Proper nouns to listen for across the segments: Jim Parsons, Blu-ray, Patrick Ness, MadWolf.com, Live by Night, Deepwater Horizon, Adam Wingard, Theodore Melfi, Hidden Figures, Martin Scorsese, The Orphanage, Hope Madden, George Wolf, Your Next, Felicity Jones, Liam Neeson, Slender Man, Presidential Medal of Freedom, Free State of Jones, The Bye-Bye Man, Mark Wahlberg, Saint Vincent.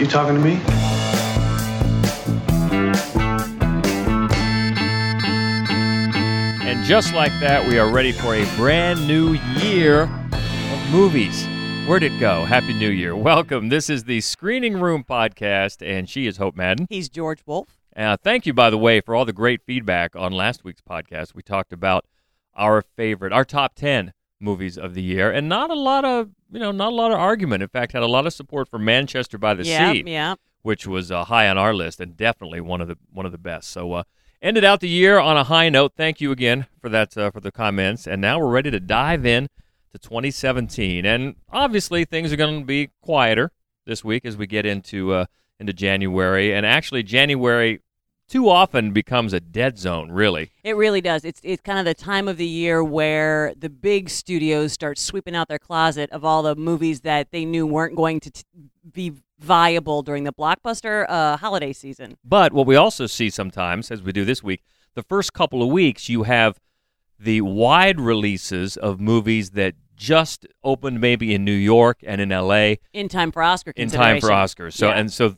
You talking to me? And just like that, we are ready for a brand new year of movies. Where'd it go? Happy New Year. Welcome. This is the Screening Room Podcast, and she is Hope Madden. He's George Wolf. Thank you, by the way, for all the great feedback on last week's podcast. We talked about our top 10 movies of the year, and not a lot of argument. In fact, had a lot of support for Manchester by the Sea, which was high on our list and definitely one of the best. So ended out the year on a high note. Thank you again for that, for the comments. And now we're ready to dive in to 2017. And obviously things are going to be quieter this week as we get into January. And actually January too often becomes a dead zone, really. It really does. It's kind of the time of the year where the big studios start sweeping out their closet of all the movies that they knew weren't going to be viable during the blockbuster holiday season. But what we also see sometimes, as we do this week, the first couple of weeks you have the wide releases of movies that just opened maybe in New York and in L.A. In time for Oscar consideration.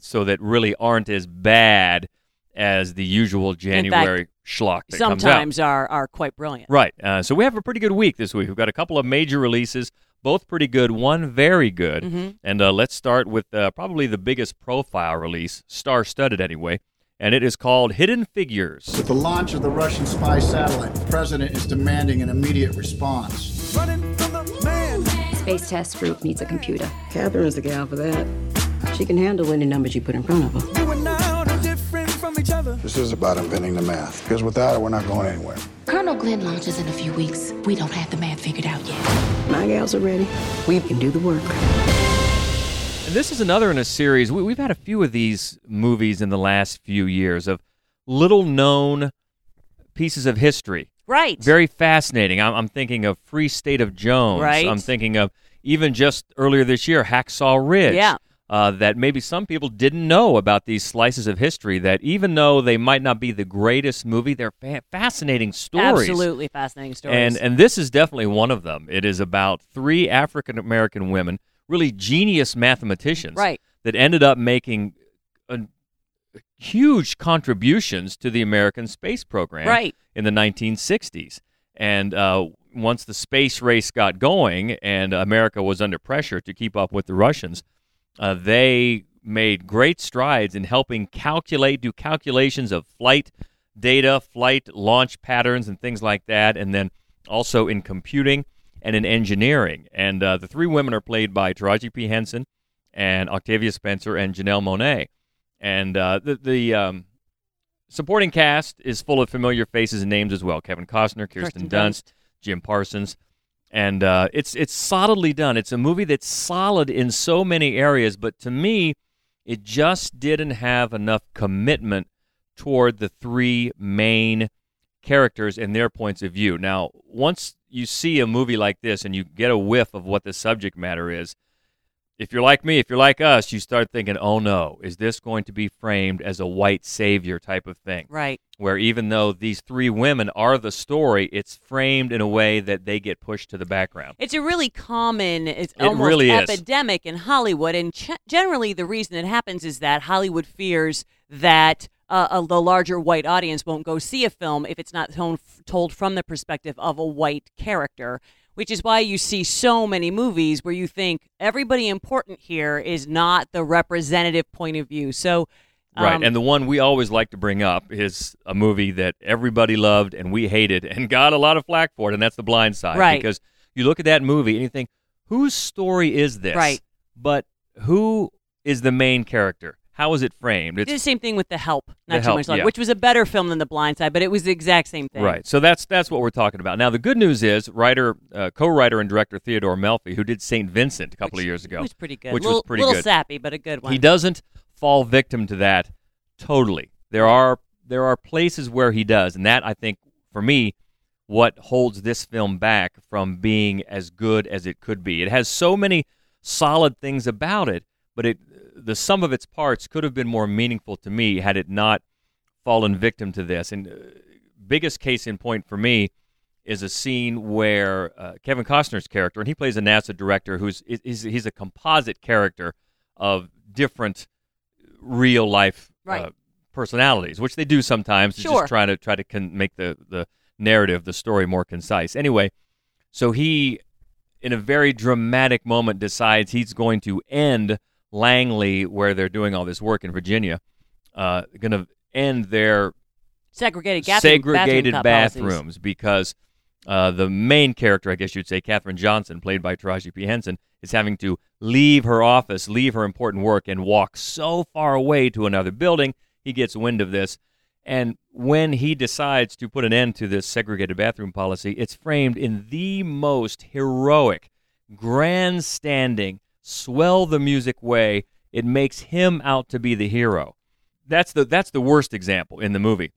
So that really aren't as bad as the usual January schlock that comes out. Sometimes are quite brilliant. Right. So we have a pretty good week this week. We've got a couple of major releases, both pretty good, one very good. Mm-hmm. And let's start with probably the biggest profile release, star-studded anyway. And it is called Hidden Figures. With the launch of the Russian spy satellite, the president is demanding an immediate response. Running from the man. Space test group needs a computer. Katherine's the gal for that. She can handle any numbers you put in front of her. You and I are different from each other. This is about inventing the math, because without it, we're not going anywhere. Colonel Glenn launches in a few weeks. We don't have the math figured out yet. My gals are ready. We can do the work. This is another in a series. We've had a few of these movies in the last few years of little-known pieces of history. Right. Very fascinating. I'm thinking of Free State of Jones. Right. I'm thinking of even just earlier this year, Hacksaw Ridge. Yeah. That maybe some people didn't know about these slices of history that even though they might not be the greatest movie, they're fascinating stories. Absolutely fascinating stories. And this is definitely one of them. It is about three African-American women, really genius mathematicians, right, that ended up making huge contributions to the American space program, right, in the 1960s. And once the space race got going and America was under pressure to keep up with the Russians, they made great strides in helping do calculations of flight data, flight launch patterns and things like that, and then also in computing and in engineering. And the three women are played by Taraji P. Henson and Octavia Spencer and Janelle Monáe. And the supporting cast is full of familiar faces and names as well. Kevin Costner, Kirsten Dunst, Jim Parsons. And it's solidly done. It's a movie that's solid in so many areas, but to me, it just didn't have enough commitment toward the three main characters and their points of view. Now, once you see a movie like this and you get a whiff of what the subject matter is, if you're like me, if you're like us, you start thinking, oh no, is this going to be framed as a white savior type of thing? Right. Where even though these three women are the story, it's framed in a way that they get pushed to the background. It's a really common, epidemic in Hollywood. And generally the reason it happens is that Hollywood fears that the larger white audience won't go see a film if it's not told from the perspective of a white character, which is why you see so many movies where you think everybody important here is not the representative point of view. So, right, and the one we always like to bring up is a movie that everybody loved and we hated and got a lot of flack for it, and that's The Blind Side. Right. Because you look at that movie and you think, whose story is this? Right. But who is the main character? How is it framed? It's the same thing with The Help, which was a better film than The Blind Side, but it was the exact same thing. Right, so that's what we're talking about. Now, the good news is co-writer and director Theodore Melfi, who did Saint Vincent a couple of years ago. Which was pretty good. A little sappy, but a good one. He doesn't fall victim to that totally. There are places where he does, and that, I think, for me, what holds this film back from being as good as it could be. It has so many solid things about it, but the sum of its parts could have been more meaningful to me had it not fallen victim to this. And biggest case in point for me is a scene where Kevin Costner's character, and he plays a NASA director who's he's a composite character of different real life personalities, which they do sometimes. Sure. Just try to make the narrative, the story more concise. Anyway, so he, in a very dramatic moment, decides he's going to end Langley, where they're doing all this work in Virginia, going to end their segregated bathrooms because the main character, I guess you'd say, Katherine Johnson, played by Taraji P. Henson, is having to leave her office, leave her important work, and walk so far away to another building. He gets wind of this. And when he decides to put an end to this segregated bathroom policy, it's framed in the most heroic, grandstanding, swell the music way. It makes him out to be the hero. That's the worst example in the movie.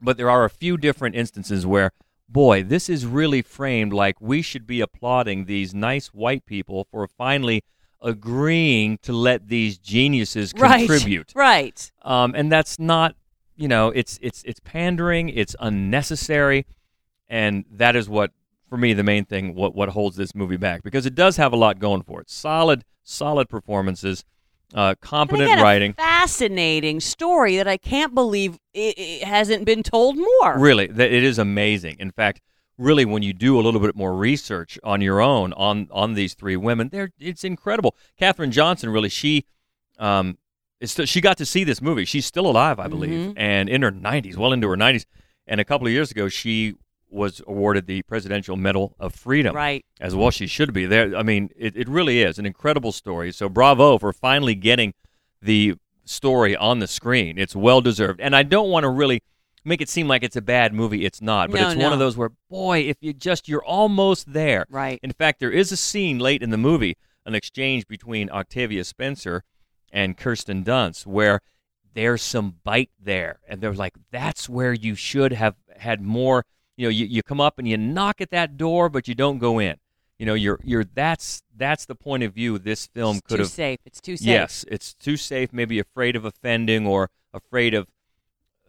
But there are a few different instances where, boy, this is really framed like we should be applauding these nice white people for finally agreeing to let these geniuses contribute. Right. And that's not... You know, it's pandering, it's unnecessary, and that is what, for me, the main thing, what holds this movie back, because it does have a lot going for it. Solid performances, competent writing. A fascinating story that I can't believe it hasn't been told more. Really, it is amazing. In fact, really, when you do a little bit more research on your own on these three women, it's incredible. Katherine Johnson, really, she got to see this movie. She's still alive, I believe, mm-hmm. and in her 90s, well into her 90s. And a couple of years ago, she was awarded the Presidential Medal of Freedom. Right. As well, she should be there. I mean, it really is an incredible story. So bravo for finally getting the story on the screen. It's well-deserved. And I don't want to really make it seem like it's a bad movie. It's not. But it's one of those where, boy, if you're almost there. Right. In fact, there is a scene late in the movie, an exchange between Octavia Spencer and Kirsten Dunst, where there's some bite there. And they're like, that's where you should have had more, you know, you come up and you knock at that door, but you don't go in. You know, that's the point of view this film could have. It's too safe. It's too safe. Yes, it's too safe, maybe afraid of offending or afraid of,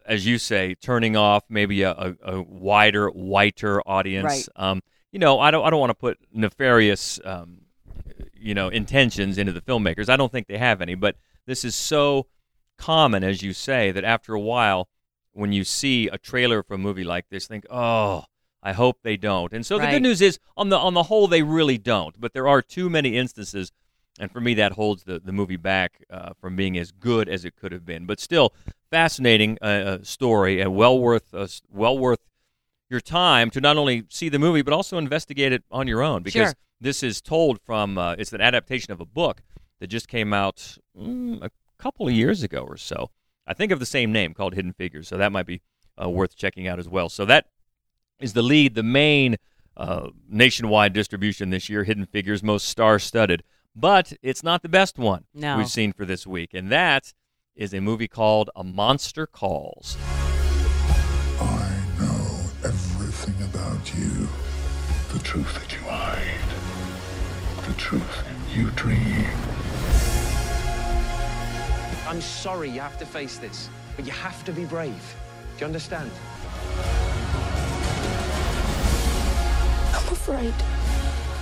as you say, turning off maybe a wider, whiter audience. Right. You know, I don't want to put nefarious intentions into the filmmakers. I don't think they have any, but this is so common, as you say, that after a while, when you see a trailer for a movie like this, think, oh, I hope they don't. And so the good news is, on the whole, they really don't, but there are too many instances, and for me, that holds the movie back from being as good as it could have been. But still, fascinating story, and well worth your time to not only see the movie, but also investigate it on your own, because this is told from, it's an adaptation of a book that just came out a couple of years ago or so, I think, of the same name, called Hidden Figures, so that might be worth checking out as well. So that is the main nationwide distribution this year, Hidden Figures, most star-studded, but it's not the best one we've seen for this week, and that is a movie called A Monster Calls. I know everything about you, the truth that you hide. The truth you dream. I'm sorry you have to face this, but you have to be brave. Do you understand? I'm afraid.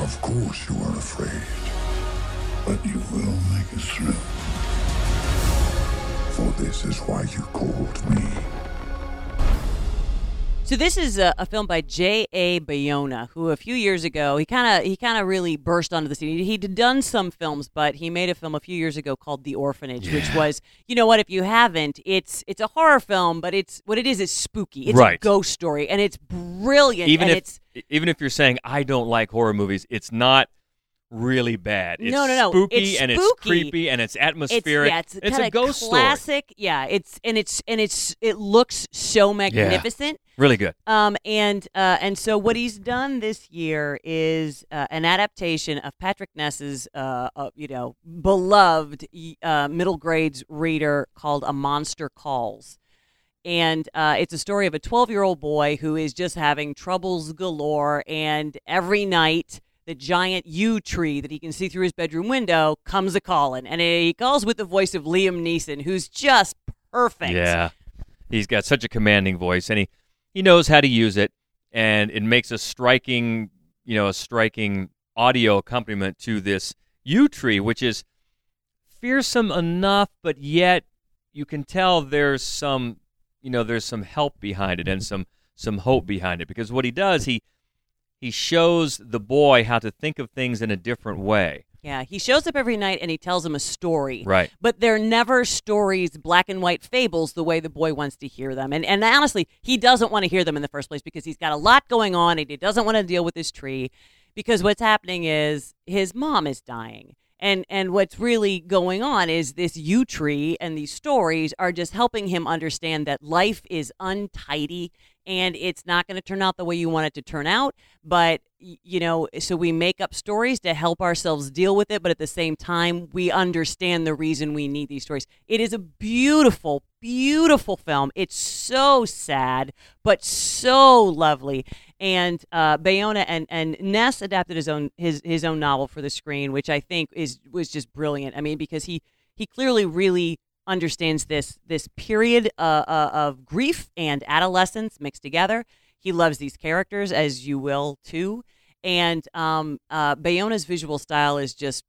Of course you are afraid, but you will make it through. For this is why you called me. So this is a film by J. A. Bayona, who a few years ago, he kind of really burst onto the scene. He'd done some films, but he made a film a few years ago called The Orphanage, which was, you know what, if you haven't, it's a horror film, but it's what it is spooky. It's a ghost story, and it's brilliant. Even if you're saying, I don't like horror movies, it's not really bad. It's no. Spooky, it's spooky, and it's creepy, and it's atmospheric. It's a ghost classic story. Yeah, it looks so magnificent. Yeah. Really good. And so what he's done this year is an adaptation of Patrick Ness's beloved middle grades reader called A Monster Calls. And it's a story of a 12-year-old boy who is just having troubles galore, and every night the giant yew tree that he can see through his bedroom window comes a-calling. And he calls with the voice of Liam Neeson, who's just perfect. Yeah, he's got such a commanding voice, and he knows how to use it, and it makes a striking audio accompaniment to this yew tree, which is fearsome enough, but yet you can tell there's some, you know, there's some help behind it and some hope behind it, because what he does, he shows the boy how to think of things in a different way. Yeah, he shows up every night and he tells him a story. Right. But they're never stories, black and white fables, the way the boy wants to hear them. And honestly, he doesn't want to hear them in the first place because he's got a lot going on and he doesn't want to deal with his tree, because what's happening is his mom is dying. And what's really going on is this yew tree and these stories are just helping him understand that life is untidy and it's not going to turn out the way you want it to turn out. But, you know, so we make up stories to help ourselves deal with it. But at the same time, we understand the reason we need these stories. It is a beautiful, beautiful film. It's so sad, but so lovely. And Bayona and Ness adapted his own novel for the screen, which I think was just brilliant. I mean, because he clearly really understands this period of grief and adolescence mixed together. He loves these characters, as you will too. And Bayona's visual style is just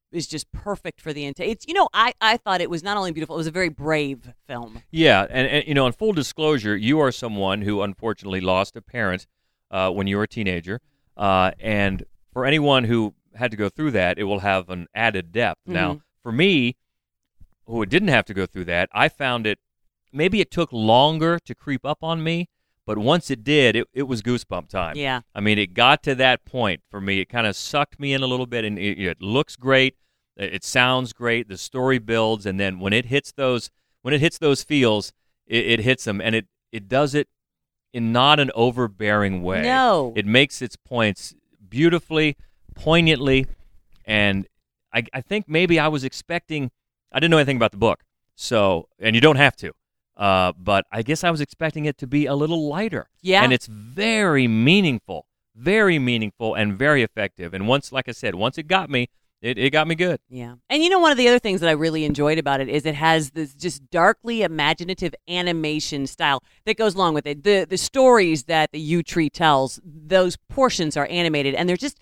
perfect for the entire. It's, you know, I thought it was not only beautiful, it was a very brave film. Yeah, and you know, in full disclosure, you are someone who unfortunately lost a parent when you were a teenager, and for anyone who had to go through that, it will have an added depth. Mm-hmm. Now, for me, who didn't have to go through that, I found it, maybe it took longer to creep up on me, but once it did, it was goosebump time. Yeah. I mean, it got to that point for me. It kind of sucked me in a little bit, and it looks great, it sounds great, the story builds, and then when it hits those feels, it hits them, and it does it in not an overbearing way. No. It makes its points beautifully, poignantly, and I think maybe I was expecting, I didn't know anything about the book, so, and you don't have to, but I guess I was expecting it to be a little lighter. Yeah. And it's very meaningful and very effective. And once, like I said, once it got me, it got me good. Yeah. And you know, one of the other things that I really enjoyed about it is it has this just darkly imaginative animation style that goes along with it. The stories that the yew tree tells, those portions are animated, and they're just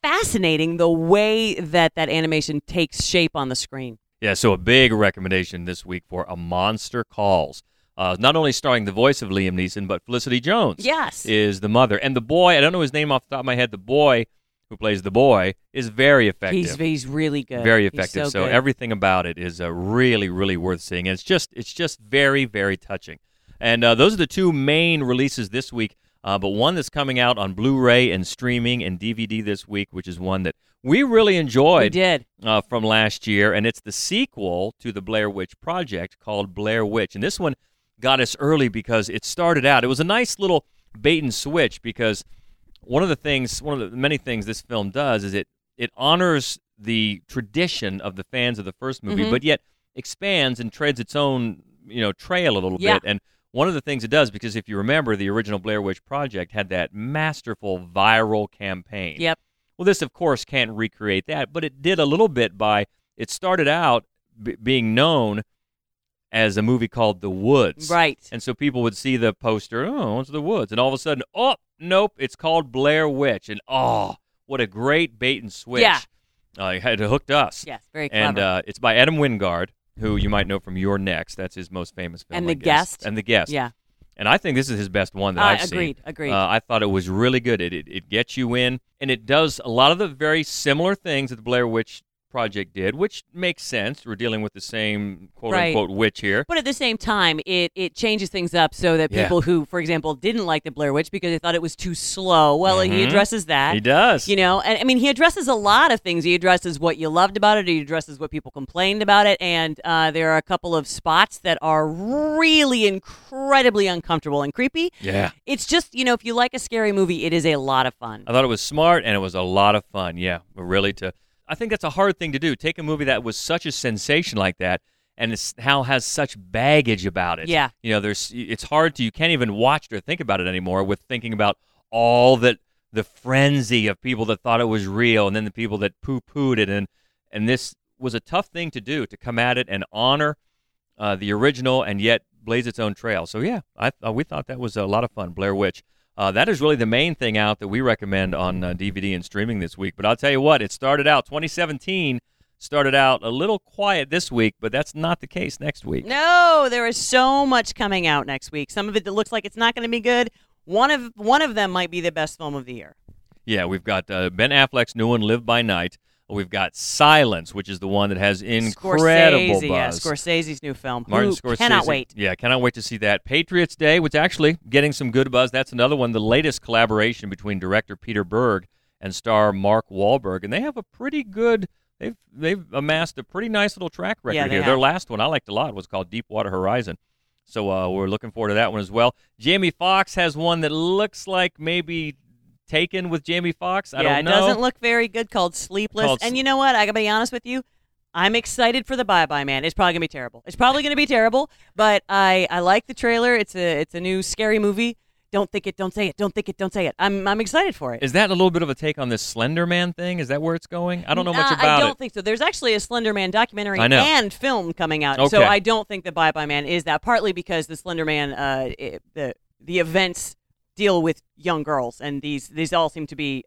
fascinating the way that animation takes shape on the screen. Yeah, so a big recommendation this week for A Monster Calls. Not only starring the voice of Liam Neeson, but Felicity Jones. Yes. Is the mother. And the boy, I don't know his name off the top of my head, the boy who plays the boy is very effective. He's really good. Very effective. He's so good. Everything about it is really, really worth seeing. And it's just very, very touching. And those are the two main releases this week. But one that's coming out on Blu-ray and streaming and DVD this week, which is one that we really enjoyed. We did. From last year. And it's the sequel to The Blair Witch Project, called Blair Witch. And this one got us early because it started out, it was a nice little bait and switch, because one of the many things this film does is it honors the tradition of the fans of the first movie, mm-hmm. but yet expands and treads its own, you know, trail a little bit. And one of the things it does, because if you remember, the original Blair Witch Project had that masterful viral campaign. Yep. Well, this, of course, can't recreate that, but it did a little bit by, it started out being known as a movie called The Woods. Right. And so people would see the poster, oh, it's The Woods, and all of a sudden, oh, nope, it's called Blair Witch, and oh, what a great bait and switch. Yeah. It hooked us. Yes, very clever. And it's by Adam Wingard, who you might know from Your Next. That's his most famous film, and The Guest. And The Guest. Yeah. And I think this is his best one that I've seen. Agreed. I thought it was really good. It gets you in, and it does a lot of the very similar things that The Blair Witch Project did, which makes sense. We're dealing with the same quote-unquote witch here. But at the same time, it changes things up so that people who, for example, didn't like The Blair Witch because they thought it was too slow, well, mm-hmm. he addresses that. He does. You know, and I mean, he addresses a lot of things. He addresses what you loved about it. He addresses what people complained about it. And there are a couple of spots that are really incredibly uncomfortable and creepy. Yeah. It's just, you know, if you like a scary movie, it is a lot of fun. I thought it was smart, and it was a lot of fun. Yeah, really I think that's a hard thing to do. Take a movie that was such a sensation like that, and how has such baggage about it. Yeah. You know, it's hard to, you can't even watch it or think about it anymore with thinking about all that, the frenzy of people that thought it was real, and then the people that poo-pooed it, and this was a tough thing to do, to come at it and honor the original and yet blaze its own trail. So yeah, we thought that was a lot of fun, Blair Witch. That is really the main thing out that we recommend on DVD and streaming this week. But I'll tell you what, it started out 2017 started out a little quiet this week, but that's not the case next week. No, there is so much coming out next week. Some of it that looks like it's not going to be good. One of them might be the best film of the year. Yeah, we've got Ben Affleck's new one, Live by Night. We've got Silence, which is the one that has incredible Scorsese, buzz. Yeah, Scorsese's new film. Martin Scorsese. Cannot wait. Yeah, cannot wait to see that. Patriots Day, which actually getting some good buzz. That's another one, the latest collaboration between director Peter Berg and star Mark Wahlberg. And they have a pretty good... They've amassed a pretty nice little track record here. Their last one I liked a lot was called Deepwater Horizon. So we're looking forward to that one as well. Jamie Foxx has one that looks like maybe Taken with Jamie Foxx. I don't know. Yeah, it doesn't look very good, called Sleepless. And you know what? I got to be honest with you. I'm excited for The Bye-Bye Man. It's probably going to be terrible. But I like the trailer. It's a new scary movie. Don't think it, don't say it, don't think it, don't say it. I'm excited for it. Is that a little bit of a take on this Slender Man thing? Is that where it's going? I don't know much about it. I don't think so. There's actually a Slender Man documentary and film coming out. Okay. So I don't think the Bye-Bye Man is that, partly because the Slender Man, the events deal with young girls, and these all seem to be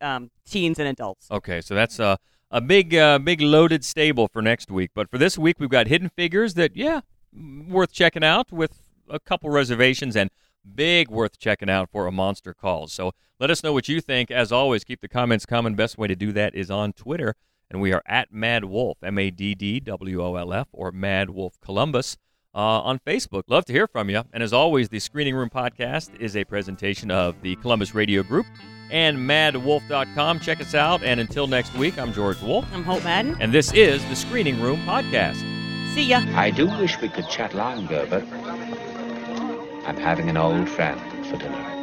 teens and adults. Okay, so that's a big loaded stable for next week. But for this week, we've got Hidden Figures that, worth checking out with a couple reservations, and big worth checking out for A Monster Calls. So let us know what you think. As always, keep the comments coming. Best way to do that is on Twitter, and we are at Mad Wolf, MADDWOLF, or Mad Wolf Columbus on Facebook. Love to hear from you. And as always, the Screening Room Podcast is a presentation of the Columbus Radio Group and MadWolf.com. Check us out. And until next week, I'm George Wolf. I'm Hope Madden. And this is the Screening Room Podcast. See ya. I do wish we could chat longer, but I'm having an old friend for dinner.